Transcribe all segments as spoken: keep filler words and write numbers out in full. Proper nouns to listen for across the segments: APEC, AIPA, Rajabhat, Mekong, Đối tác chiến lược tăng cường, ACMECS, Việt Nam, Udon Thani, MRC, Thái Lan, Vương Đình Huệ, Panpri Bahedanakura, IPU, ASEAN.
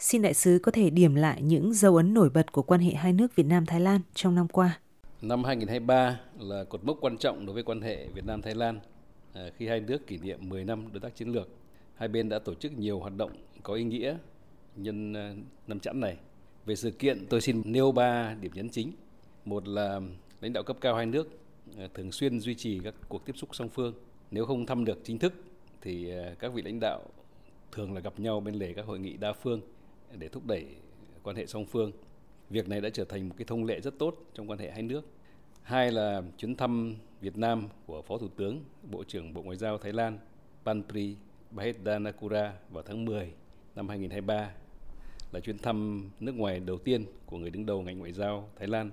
Xin Đại sứ có thể điểm lại những dấu ấn nổi bật của quan hệ hai nước Việt Nam-Thái Lan trong năm qua. Năm hai không hai ba là cột mốc quan trọng đối với quan hệ Việt Nam-Thái Lan khi hai nước kỷ niệm mười năm đối tác chiến lược. Hai bên đã tổ chức nhiều hoạt động có ý nghĩa nhân năm chẵn này. Về sự kiện, tôi xin nêu ba điểm nhấn chính. Một là lãnh đạo cấp cao hai nước thường xuyên duy trì các cuộc tiếp xúc song phương. Nếu không thăm được chính thức thì các vị lãnh đạo thường là gặp nhau bên lề các hội nghị đa phương để thúc đẩy quan hệ song phương. Việc này đã trở thành một cái thông lệ rất tốt trong quan hệ hai nước. Hai là chuyến thăm Việt Nam của Phó Thủ tướng, Bộ trưởng Bộ Ngoại giao Thái Lan Panpri Bahedanakura vào tháng mười năm hai không hai ba là chuyến thăm nước ngoài đầu tiên của người đứng đầu ngành ngoại giao Thái Lan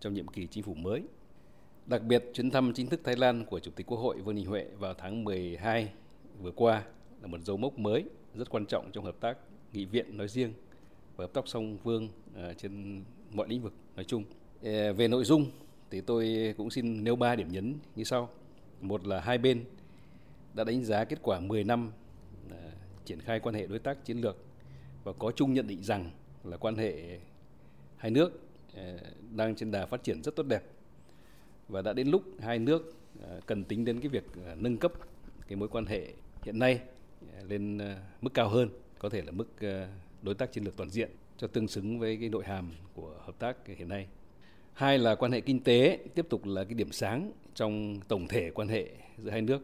trong nhiệm kỳ chính phủ mới. Đặc biệt, chuyến thăm chính thức Thái Lan của Chủ tịch Quốc hội Vương Đình Huệ vào tháng mười hai vừa qua là một dấu mốc mới rất quan trọng trong hợp tác nghị viện nói riêng và hợp tác song phương trên mọi lĩnh vực nói chung. Về nội dung thì tôi cũng xin nêu ba điểm nhấn như sau. Một là hai bên đã đánh giá kết quả mười năm triển khai quan hệ đối tác chiến lược và có chung nhận định rằng là quan hệ hai nước đang trên đà phát triển rất tốt đẹp và đã đến lúc hai nước cần tính đến cái việc nâng cấp cái mối quan hệ hiện nay lên mức cao hơn, có thể là mức đối tác chiến lược toàn diện cho tương xứng với cái nội hàm của hợp tác hiện nay. Hai là quan hệ kinh tế tiếp tục là cái điểm sáng trong tổng thể quan hệ giữa hai nước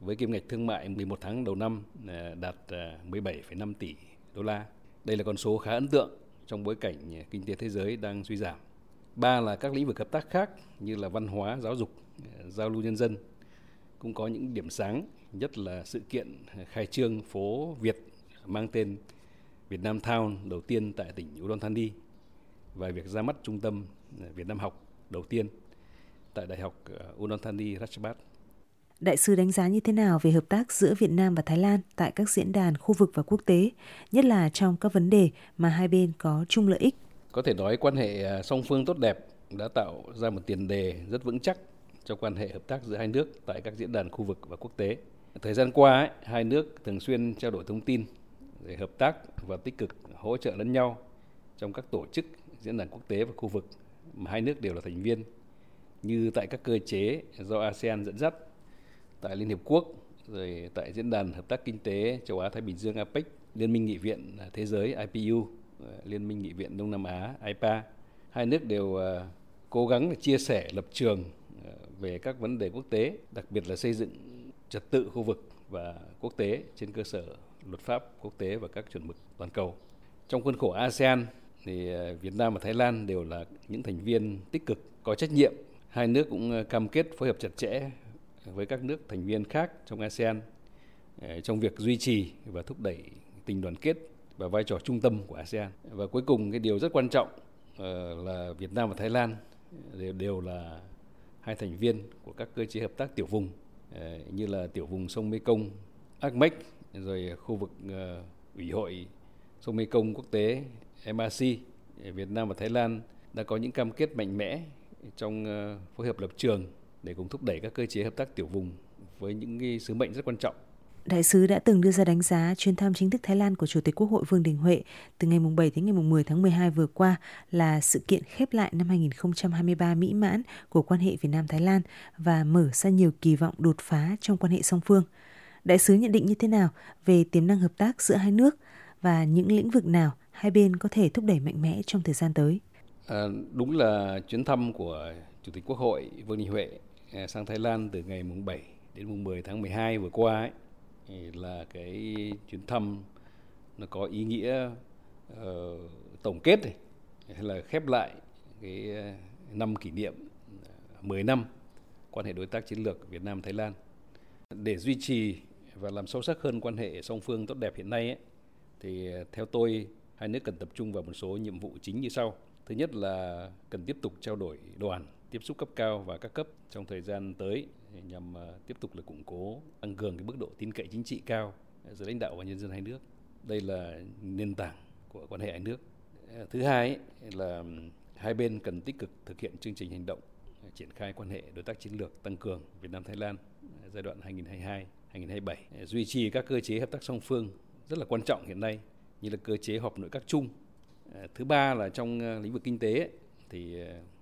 với kim ngạch thương mại mười một tháng đầu năm đạt mười bảy phẩy năm tỷ đô la. Đây là con số khá ấn tượng trong bối cảnh kinh tế thế giới đang suy giảm. Ba là các lĩnh vực hợp tác khác như là văn hóa, giáo dục, giao lưu nhân dân cũng có những điểm sáng, nhất là sự kiện khai trương phố Việt mang tên Việt Nam Town đầu tiên tại tỉnh Udon Thani và việc ra mắt trung tâm Việt Nam học đầu tiên tại Đại học Udon Thani Rajabhat. Đại sứ đánh giá như thế nào về hợp tác giữa Việt Nam và Thái Lan tại các diễn đàn khu vực và quốc tế, nhất là trong các vấn đề mà hai bên có chung lợi ích? Có thể nói quan hệ song phương tốt đẹp đã tạo ra một tiền đề rất vững chắc cho quan hệ hợp tác giữa hai nước tại các diễn đàn khu vực và quốc tế. Thời gian qua, ấy, hai nước thường xuyên trao đổi thông tin để hợp tác và tích cực hỗ trợ lẫn nhau trong các tổ chức diễn đàn quốc tế và khu vực mà hai nước đều là thành viên, như tại các cơ chế do ASEAN dẫn dắt, tại Liên Hiệp Quốc, rồi tại Diễn đàn Hợp tác Kinh tế Châu Á-Thái Bình Dương a pếc, Liên minh Nghị viện Thế giới i pi u, Liên minh Nghị viện Đông Nam Á i pê a. Hai nước đều cố gắng chia sẻ lập trường về các vấn đề quốc tế, đặc biệt là xây dựng trật tự khu vực và quốc tế trên cơ sở luật pháp quốc tế và các chuẩn mực toàn cầu. Trong khuôn khổ ASEAN, thì Việt Nam và Thái Lan đều là những thành viên tích cực, có trách nhiệm. Hai nước cũng cam kết phối hợp chặt chẽ với các nước thành viên khác trong ASEAN trong việc duy trì và thúc đẩy tình đoàn kết và vai trò trung tâm của ASEAN. Và cuối cùng, cái điều rất quan trọng là Việt Nam và Thái Lan đều là hai thành viên của các cơ chế hợp tác tiểu vùng như là tiểu vùng sông Mekong, a xê mếc, rồi khu vực Ủy hội sông Mekong quốc tế em rờ xê. Việt Nam và Thái Lan đã có những cam kết mạnh mẽ trong phối hợp lập trường để cùng thúc đẩy các cơ chế hợp tác tiểu vùng với những sứ mệnh rất quan trọng. Đại sứ đã từng đưa ra đánh giá chuyến thăm chính thức Thái Lan của Chủ tịch Quốc hội Vương Đình Huệ từ ngày bảy đến ngày mười tháng mười hai vừa qua là sự kiện khép lại năm hai không hai ba mỹ mãn của quan hệ Việt Nam-Thái Lan và mở ra nhiều kỳ vọng đột phá trong quan hệ song phương. Đại sứ nhận định như thế nào về tiềm năng hợp tác giữa hai nước và những lĩnh vực nào hai bên có thể thúc đẩy mạnh mẽ trong thời gian tới? À, đúng là chuyến thăm của Chủ tịch Quốc hội Vương Đình Huệ sang Thái Lan từ ngày bảy đến mười tháng mười hai vừa qua ấy, là cái chuyến thăm nó có ý nghĩa uh, tổng kết này, hay là khép lại cái năm kỷ niệm mười năm quan hệ đối tác chiến lược Việt Nam Thái Lan. Để duy trì và làm sâu sắc hơn quan hệ song phương tốt đẹp hiện nay ấy, thì theo tôi hai nước cần tập trung vào một số nhiệm vụ chính như sau. Thứ nhất là cần tiếp tục trao đổi đoàn, tiếp xúc cấp cao và các cấp trong thời gian tới nhằm tiếp tục là củng cố, tăng cường cái mức độ tin cậy chính trị cao giữa lãnh đạo và nhân dân hai nước. Đây là nền tảng của quan hệ hai nước. Thứ hai là hai bên cần tích cực thực hiện chương trình hành động triển khai quan hệ đối tác chiến lược tăng cường Việt Nam Thái Lan giai đoạn hai không hai hai đến hai không hai bảy, duy trì các cơ chế hợp tác song phương rất là quan trọng hiện nay như là cơ chế họp nội các chung. Thứ ba là trong lĩnh vực kinh tế thì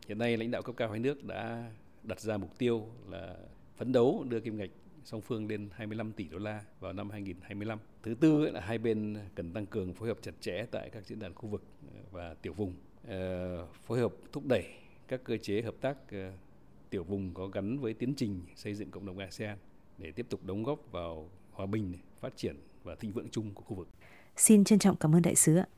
hiện nay lãnh đạo cấp cao hai nước đã đặt ra mục tiêu là phấn đấu đưa kim ngạch song phương lên hai mươi lăm tỷ đô la vào năm hai nghìn không trăm hai mươi lăm. Thứ tư là hai bên cần tăng cường phối hợp chặt chẽ tại các diễn đàn khu vực và tiểu vùng, phối hợp thúc đẩy các cơ chế hợp tác tiểu vùng có gắn với tiến trình xây dựng cộng đồng ASEAN để tiếp tục đóng góp vào hòa bình, phát triển và thịnh vượng chung của khu vực. Xin trân trọng cảm ơn đại sứ ạ.